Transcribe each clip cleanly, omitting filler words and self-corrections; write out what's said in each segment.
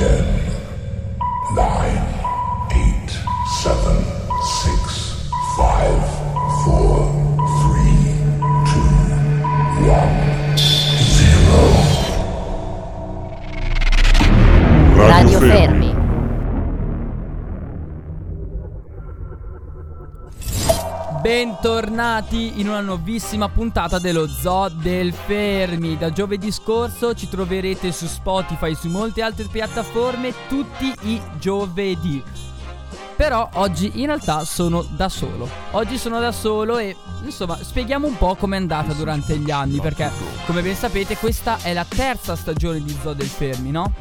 10, 9, 8, 7, 6, 5, 4, 3, 2, 1, 0. Radio Fermi. Bentornati in una nuovissima puntata dello Zoo del Fermi. Da giovedì scorso ci troverete su Spotify e su molte altre piattaforme tutti i giovedì. Però oggi in realtà sono da solo. Oggi sono da solo e insomma spieghiamo un po' com'è andata durante gli anni, perché come ben sapete questa è la terza stagione di Zoo del Fermi, no?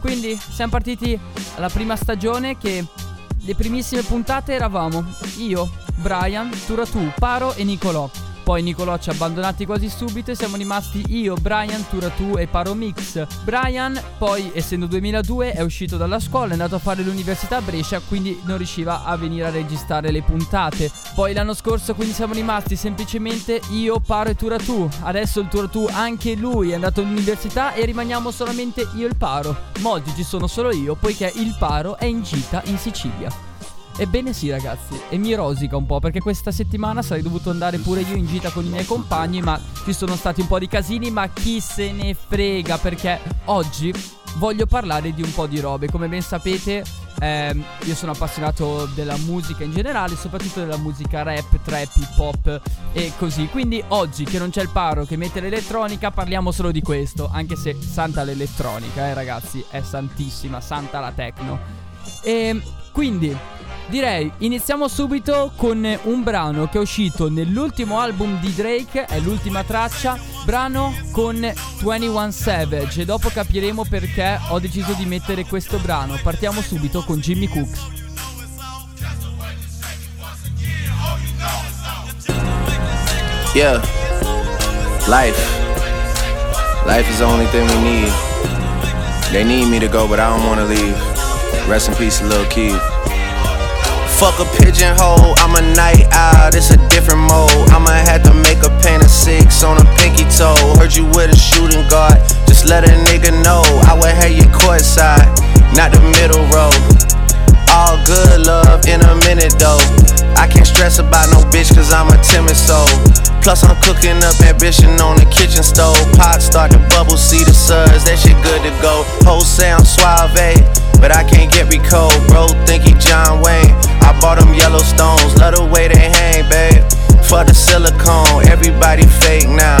Quindi siamo partiti alla prima stagione che le primissime puntate eravamo io, Brian, Turatu, Paro e Nicolò. Poi Nicolò ci ha abbandonati quasi subito e siamo rimasti io, Brian, Turatu e Paro Mix. Brian poi, essendo 2002, è uscito dalla scuola, è andato a fare l'università a Brescia, quindi non riusciva a venire a registrare le puntate. Poi l'anno scorso quindi siamo rimasti semplicemente io, Paro e Turatu. Adesso il Turatu anche lui è andato all'università e rimaniamo solamente io e il Paro. Ma oggi ci sono solo io, poiché il Paro è in gita in Sicilia. Ebbene sì ragazzi, e mi rosica un po' perché questa settimana sarei dovuto andare pure io in gita con i miei compagni, ma ci sono stati un po' di casini, ma chi se ne frega, perché oggi voglio parlare di un po' di robe. Come ben sapete io sono appassionato della musica in generale, soprattutto della musica rap, trap, hip hop e così. Quindi oggi che non c'è il Paro che mette l'elettronica, parliamo solo di questo, anche se santa l'elettronica, ragazzi, è santissima, santa la techno. E quindi direi iniziamo subito con un brano che è uscito nell'ultimo album di Drake, è l'ultima traccia, brano con 21 Savage, e dopo capiremo perché ho deciso di mettere questo brano. Partiamo subito con Jimmy Cooks. Yeah, life is the only thing we need. They need me to go but I don't wanna leave. Rest in peace Lil Kid. Fuck a pigeonhole, I'm a night owl, it's a different mode. I'ma have to make a paint of 6 on a pinky toe. Heard you with a shooting guard, just let a nigga know. I would have you courtside, not the middle row. All good love in a minute though. I can't stress about no bitch cause I'm a timid soul. Plus I'm cooking up ambition on the kitchen stove. Pot start to bubble, see the suds, that shit good to go. Hoes say I'm suave, but I can't get recalled. Bro think he John Wayne, I bought him Yellowstones. Love the way they hang, babe, for the silicone. Everybody fake now,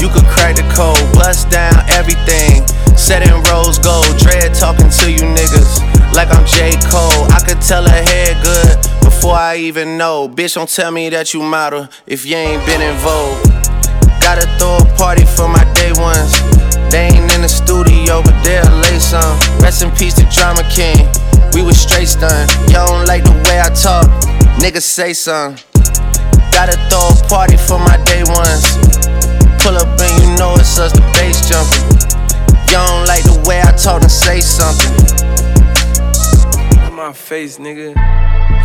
you could crack the code. Bust down everything, set in rose gold. Dread talking to you niggas like I'm J. Cole. I could tell her head good before I even know. Bitch don't tell me that you model if you ain't been in vogue. Gotta throw a party for my day ones. They ain't in the studio but they'll lay some. Rest in peace to Drama King, we was straight stunned. Y'all don't like the way I talk, niggas say something. Gotta throw a party for my day ones. Pull up and you know it's us, the bass jumping. Y'all don't like the way I talk and say something. In my face nigga.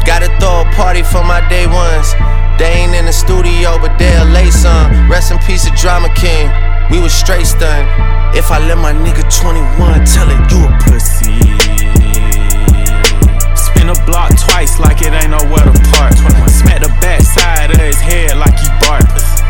Gotta throw a party for my day ones. They ain't in the studio, but they'll lay some. Rest in peace to Drama King, we was straight stunned. If I let my nigga 21, tell it you a pussy. Spin a block twice like it ain't nowhere to park. Smack the back side of his head like he bark.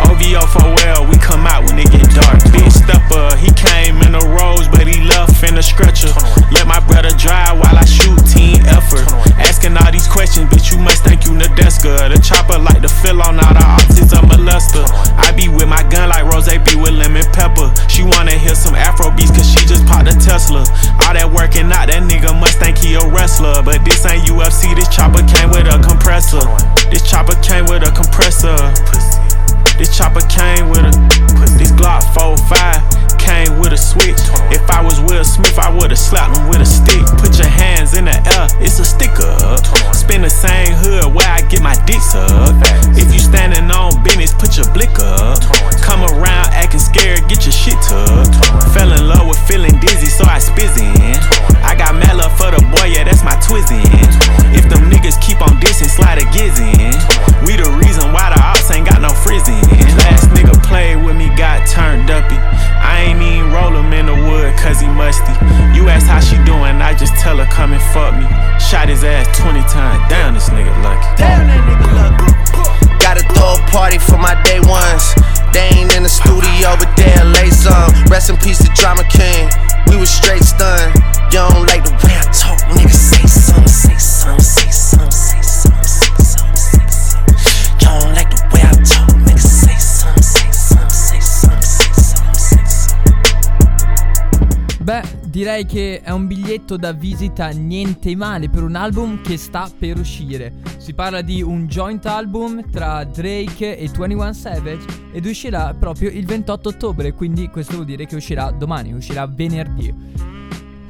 OVO4L, we come out when it get dark. Big stepper, he came in the rose, but he left in the stretcher. Let my brother drive while I shoot team effort. Asking all these questions, bitch, you must think you Nadeska. The chopper like the fill on all the options of molester. I be with my gun like Rose be with lemon pepper. She wanna hear some Afro beats cause she just popped a Tesla. All that working out, that nigga must think he a wrestler. But this ain't UFC, this chopper came with a compressor. This chopper came with a compressor. This chopper came with a, this Glock 45 came with a switch. If I was Will Smith, I would've slapped him with a stick. Put your hands in the air, it's a sticker. Spin the same hood where I get my dicks up. If you standing on business, put your blick up. Come around acting scared, get your shit tucked. Fell in love with feeling dizzy, so I spizzin'. I got mad love for the boy, yeah, that's my twizzin'. If them niggas keep on dissing, slide a gizzin'. We the reason why the ops ain't got no frizzin'. Last nigga played with me, got turned uppy. I ain't even rollin'. him in the wood cause he musty. You ask how she doing, I just tell her come and fuck me. Shot his ass 20 times, damn this nigga lucky. Damn that nigga lucky. Gotta throw a party for my day ones. They ain't in the studio but they'll lay some. Rest in peace to Drama King, we was straight stunned. You don't like the way I talk, nigga say something, say something, say something, say something, say something, say something. You don't like the way I talk, nigga say something, say something, say something, say something, say something. Beh, direi che è un biglietto da visita niente male per un album che sta per uscire. Si parla di un joint album tra Drake e 21 Savage ed uscirà proprio il 28 ottobre, quindi questo vuol dire che uscirà domani, uscirà venerdì.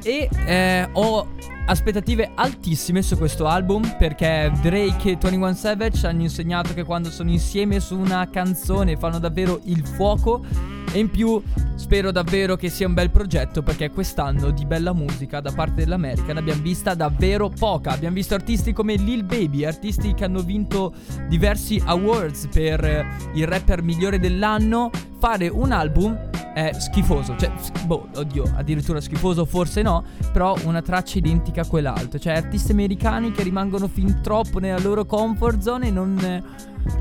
E ho aspettative altissime su questo album perché Drake e 21 Savage hanno insegnato che quando sono insieme su una canzone fanno davvero il fuoco, e in più spero davvero che sia un bel progetto perché quest'anno di bella musica da parte dell'America ne abbiamo vista davvero poca. Abbiamo visto artisti come Lil Baby, artisti che hanno vinto diversi awards per il rapper migliore dell'anno, fare un album schifoso, cioè oddio, addirittura schifoso forse no, però una traccia identica a quell'altro. Cioè artisti americani che rimangono fin troppo nella loro comfort zone e non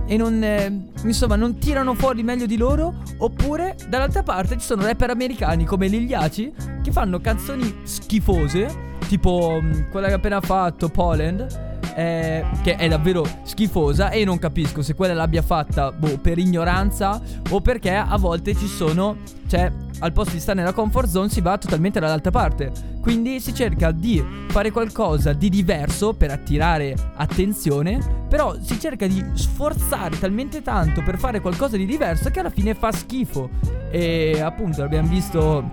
non tirano fuori meglio di loro. Oppure dall'altra parte ci sono rapper americani come Lil Yachty che fanno canzoni schifose, tipo quella che ha appena fatto Poland, che è davvero schifosa, e non capisco se quella l'abbia fatta per ignoranza o perché a volte ci sono, cioè al posto di stare nella comfort zone si va totalmente dall'altra parte, quindi si cerca di fare qualcosa di diverso per attirare attenzione, però si cerca di sforzare talmente tanto per fare qualcosa di diverso che alla fine fa schifo. E appunto l'abbiamo visto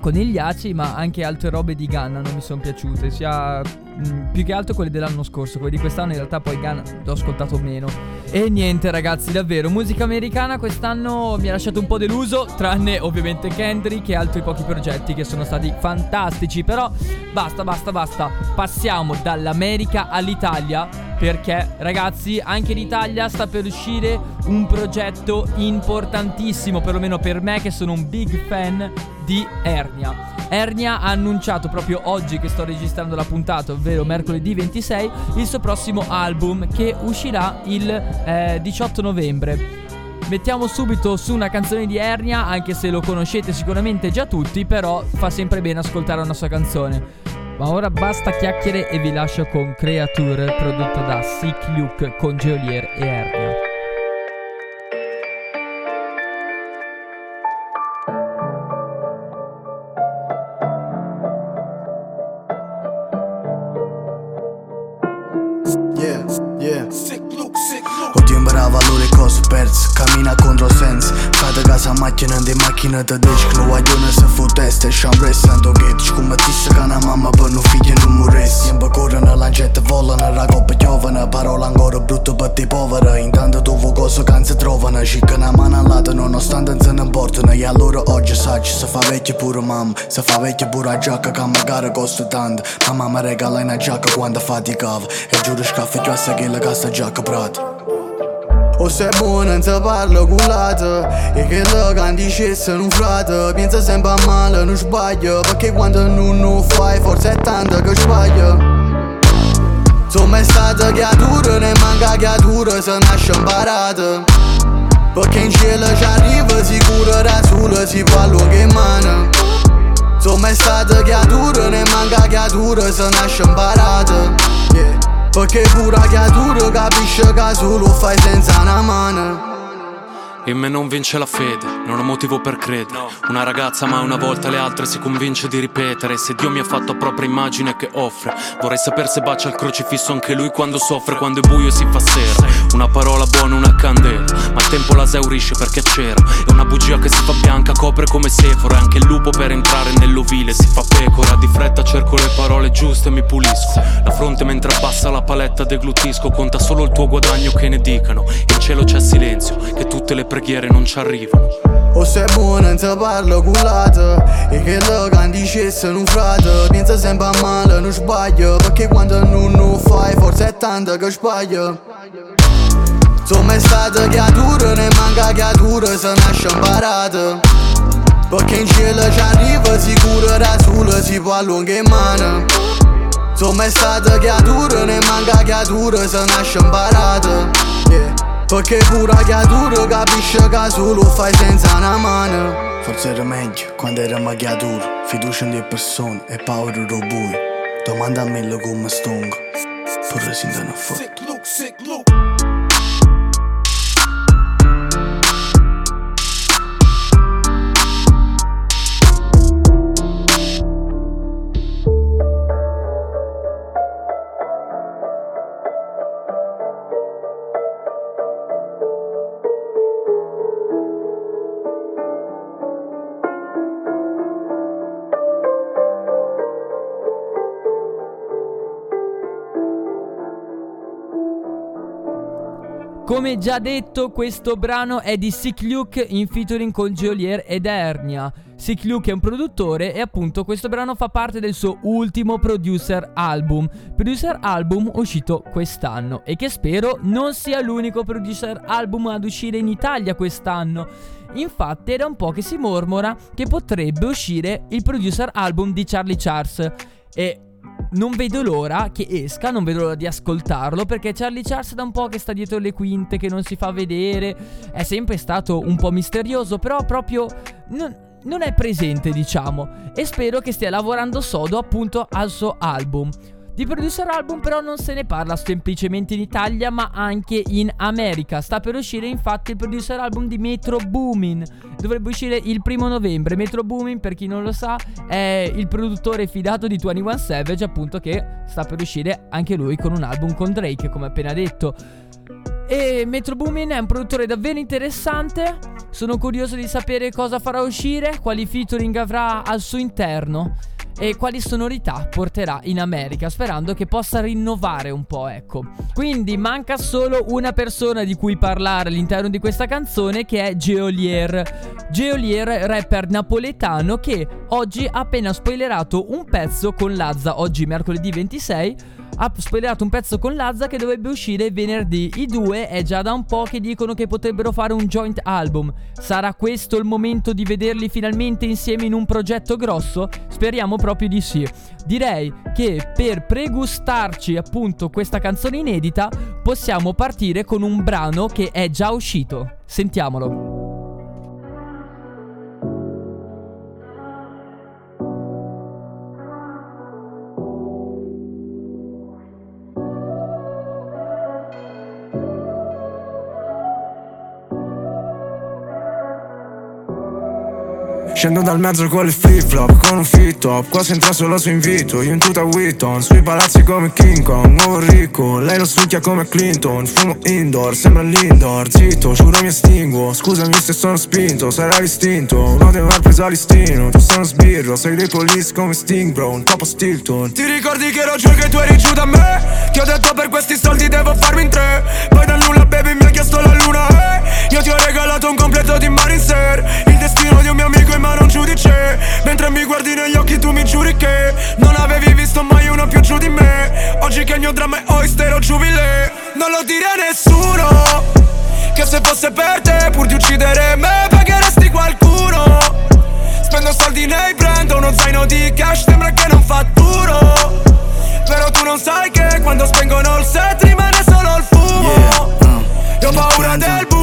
con gli Aci, ma anche altre robe di Gunna non mi sono piaciute, sia più che altro quelle dell'anno scorso. Quelle di quest'anno in realtà poi Gunna l'ho ascoltato meno. E niente ragazzi, davvero musica americana quest'anno mi ha lasciato un po' deluso, tranne ovviamente Kendrick e altri pochi progetti che sono stati fantastici. Però basta, passiamo dall'America all'Italia, perché ragazzi anche in Italia sta per uscire un progetto importantissimo, perlomeno per me che sono un big fan di Ernia. Ernia ha annunciato proprio oggi, che sto registrando la puntata, ovvero mercoledì 26, il suo prossimo album che uscirà il 18 novembre. Mettiamo subito su una canzone di Ernia, anche se lo conoscete sicuramente già tutti, però fa sempre bene ascoltare una sua canzone. Ma ora basta chiacchiere e vi lascio con Creature, prodotto da Sick Luke con Geolier e Ernia. Camina contro sens, cade casa macchina de machină tădeci. Nu agiune să futeste și-am vrei să îndoghet. Și cum mă tisă ca na mama, bă nu fie nu muresc. E-n bă curână, la încetă volână, rago pe chiovână. Parola în goră, brută, bă te povără. Intantă tu vogosul canță trovănă. Și că n-am analată, nonostantă înțână în portână. Ea lură orice saci, să fa veche pură mam, să fa veche pura geacă, ca măgară costă tant. Mama mă regala-i na geacă, cuandă faticav. E giurăși ca fecioasă, ghelă ca să geacă brat. O să-i bună, îți parlă cu lată. E că lă, gandișesc să nu frată. Piență se-mi pamală, nu-și baie. Bă, că-i cuantă, nu fai, forțe tantă, că-și baie. S-o mai stată, ghea dură, ne manca ghea dură, să nașă-n parată. Bă, că-i înșelă și-arrivă, sigură, rațulă, ți vală că-i mană. S-o mai stată, ghea dură, ne manca ghea dură, să nașă-n parată. Perché pura che è duro, capisce che solo fai senza una mano. In me non vince la fede, non ho motivo per credere, no. Una ragazza ma una volta le altre si convince di ripetere. Se Dio mi ha fatto a propria immagine che offre, vorrei saper se bacia il crocifisso anche lui quando soffre. Quando è buio e si fa sera, una parola buona, una candela, ma il tempo la esaurisce perché c'era. È una bugia che si fa bianca, copre come Sephora. E anche il lupo per entrare nell'ovile si fa pecora. Di fretta cerco le parole giuste e mi pulisco la fronte mentre abbassa la paletta, deglutisco. Conta solo il tuo guadagno, che ne dicano. In cielo c'è silenzio, che tutte le preghiere non ci arrivano. O se è buona, non si parla culata. E che la candicessa non frata. Pensa sempre a male, non sbaglia. Perché quando non fai, forse è tanto che sbaglia. Sono mai stata chiatura, ne manca chiatura, se nasce imparata. Bă, che îngelă și-arrivă, sicură, rasulă și vă alungă în mană. S-o mestadă ghea dură, ne manga ghea dură, să nașă-n baradă. Bă, che pura ghea dură, ca bișă, ca zulu, fai senza na mană. Forse era meglio, quando era ma ghea dură, fiducia in le persone e paura in lo buio. Domanda a me come stongo, pure si danno fuori. Sick Luke, Sick Luke. Come già detto, questo brano è di Sick Luke in featuring con Geolier ed Ernia. Sick Luke è un produttore e appunto questo brano fa parte del suo ultimo producer album uscito quest'anno e che spero non sia l'unico producer album ad uscire in Italia quest'anno. Infatti era un po' che si mormora che potrebbe uscire il producer album di Charlie Charles e... non vedo l'ora che esca, non vedo l'ora di ascoltarlo, perché Charlie Charles da un po' che sta dietro le quinte, che non si fa vedere, è sempre stato un po' misterioso, però proprio non è presente, diciamo, e spero che stia lavorando sodo appunto al suo album. Di producer album però non se ne parla semplicemente in Italia ma anche in America. Sta per uscire infatti il producer album di Metro Boomin. Dovrebbe uscire il 1 novembre. Metro Boomin, per chi non lo sa, è il produttore fidato di 21 Savage, appunto, che sta per uscire anche lui con un album con Drake, come appena detto. E Metro Boomin è un produttore davvero interessante. Sono curioso di sapere cosa farà uscire, quali featuring avrà al suo interno e quali sonorità porterà in America, sperando che possa rinnovare un po', ecco. Quindi manca solo una persona di cui parlare all'interno di questa canzone, che è Geolier. Geolier, rapper napoletano, che oggi ha appena spoilerato un pezzo con Lazza. Oggi mercoledì 26 ha spoilerato un pezzo con Lazza che dovrebbe uscire venerdì. I due è già da un po' che dicono che potrebbero fare un joint album. Sarà questo il momento di vederli finalmente insieme in un progetto grosso? Speriamo proprio di sì. Direi che per pregustarci appunto questa canzone inedita possiamo partire con un brano che è già uscito. Sentiamolo. Scendo dal mezzo con il flip flop, con un fit top, quasi entra solo su invito. Io in tuta Witton, sui palazzi come King Kong, nuovo ricco. Lei lo succhia come Clinton, fumo indoor, sembra l'indoor. Zitto, giuro mi estingo, scusami se sono spinto, sarai istinto. Uno deve aver preso l'istino, tu sei uno sbirro, sei dei police come Sting Bro, un topo Stilton. Ti ricordi che ero giù che tu eri giù da me? Ti ho detto per questi soldi devo farmi in tre. Poi da nulla baby mi ha chiesto la luna, eh? Io ti ho regalato un completo di Marinser, il destino di un mio amico in un giudice. Mentre mi guardi negli occhi tu mi giuri che non avevi visto mai uno più giù di me. Oggi che il mio dramma è Oyster o Jubilee, non lo dire a nessuno che se fosse per te pur di uccidere me pagheresti qualcuno. Spendo soldi nei brand, ho uno zaino di cash, sembra che non fatturo, però tu non sai che quando spengono il set rimane solo il fumo. Io ho paura del buio.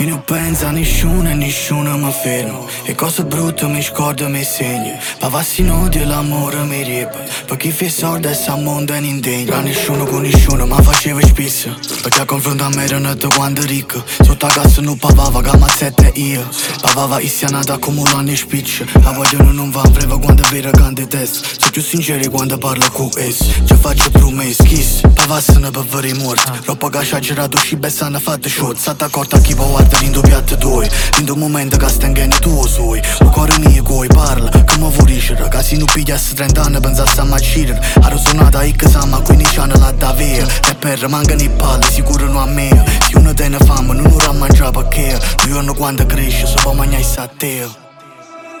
E non pensa nessuno e nessuno mi ferma. E cose brutte mi scordo, mi segno. Pavassi nudi e l'amore mi ripa. Per chi fa sorda e sa mondo è in indegno. A nessuno con nessuno ma faceva spissa. Perché a confronto a me era nato quando ricco. Sotto a casa non pavava che mazzette io. Pavava issianata accumulando spiccia. La voglia non va breve quando vera grande testa. Sono più sinceri quando parlo con essi. Ci faccio promesse, kiss. Pavassano per veri morti. Roba che ci ha girato usciva e s'hanno fatto short. S'ha d'accordo a chi può. Lindo piatto tuoi, lindo momento che stengano tu sui. O cuore mio coi parla, come vuoi ricere. Che se non pigliassi 30 anni pensasse a macire. Ha rosonata e che sa ma 15 anni l'ha da vera. E per mancano i palli, sicuro non a me. Se uno te ne fama, non ora mangiare perché. Un giorno quando cresce, so può mangiare a te.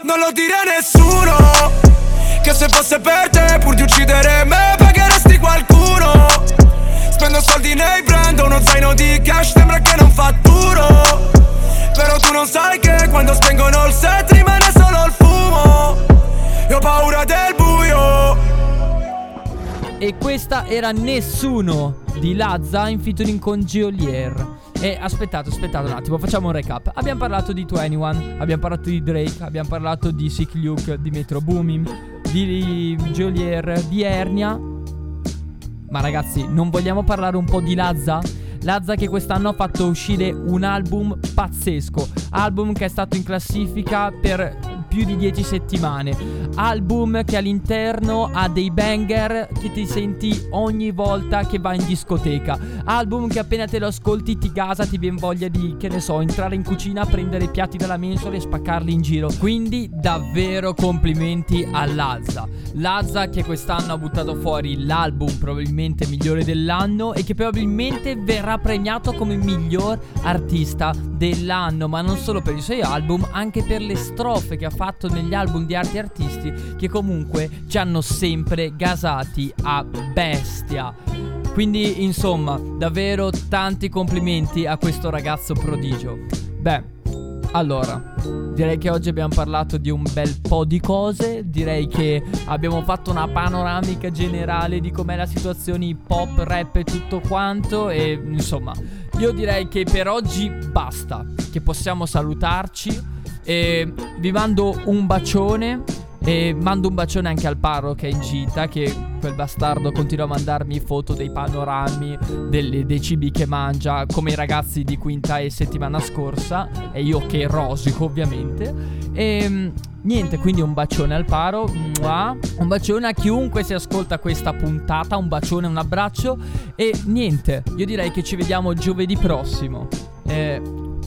Non lo dire a nessuno che se fosse per te pur di uccidere me pagheresti qualcuno. Spendo soldi nei brand, uno zaino di cash, sembra che non fatturo, Però tu non sai che quando spengono il set rimane solo il fumo. Io ho paura del buio. E questa era Nessuno di Lazza in featuring con Geolier. E aspettate un attimo, facciamo un recap. Abbiamo parlato di 21, abbiamo parlato di Drake, abbiamo parlato di Sick Luke, di Metro Boomin, di Geolier, di Ernia. Ma ragazzi, non vogliamo parlare un po' di Lazza? Lazza che quest'anno ha fatto uscire un album pazzesco. Album che è stato in classifica per più di 10 settimane. Album che all'interno ha dei banger che ti senti ogni volta che vai in discoteca. Album che appena te lo ascolti ti gasa, ti viene voglia di, che ne so, entrare in cucina, prendere i piatti dalla mensola e spaccarli in giro. Quindi davvero complimenti a Lazza. Lazza che quest'anno ha buttato fuori l'album probabilmente migliore dell'anno e che probabilmente verrà premiato come miglior artista dell'anno, ma non solo per i suoi album, anche per le strofe che ha fatto negli album di altri artisti che comunque ci hanno sempre gasati a bestia. Quindi insomma davvero tanti complimenti a questo ragazzo prodigio. Beh, allora direi che oggi abbiamo parlato di un bel po' di cose. Direi che abbiamo fatto una panoramica generale di com'è la situazione hip hop, rap e tutto quanto. E insomma io direi che per oggi basta, che possiamo salutarci. E vi mando un bacione e mando un bacione anche al Paro che è in gita, che quel bastardo continua a mandarmi foto dei panorami, dei cibi che mangia, come i ragazzi di quinta e settimana scorsa, e io che rosico ovviamente. E niente, quindi un bacione al Paro, un bacione a chiunque si ascolta questa puntata, un bacione, un abbraccio. E niente, io direi che ci vediamo giovedì prossimo.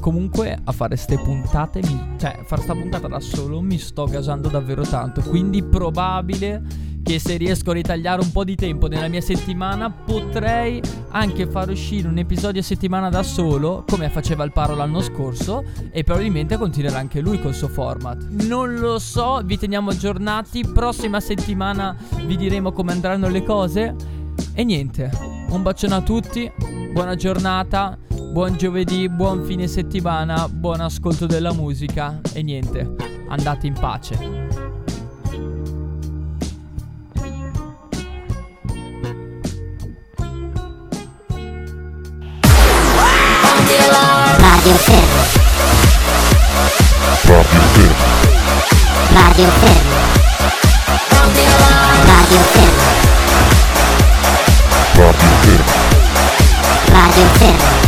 Comunque a fare ste puntate, fare sta puntata da solo mi sto gasando davvero tanto. Quindi probabile che se riesco a ritagliare un po' di tempo nella mia settimana potrei anche far uscire un episodio a settimana da solo, come faceva il Paro l'anno scorso, e probabilmente continuerà anche lui col suo format. Non lo so, vi teniamo aggiornati. Prossima settimana vi diremo come andranno le cose. E niente, un bacione a tutti, buona giornata, buon giovedì, buon fine settimana, buon ascolto della musica e niente, andate in pace. Radio Fermo.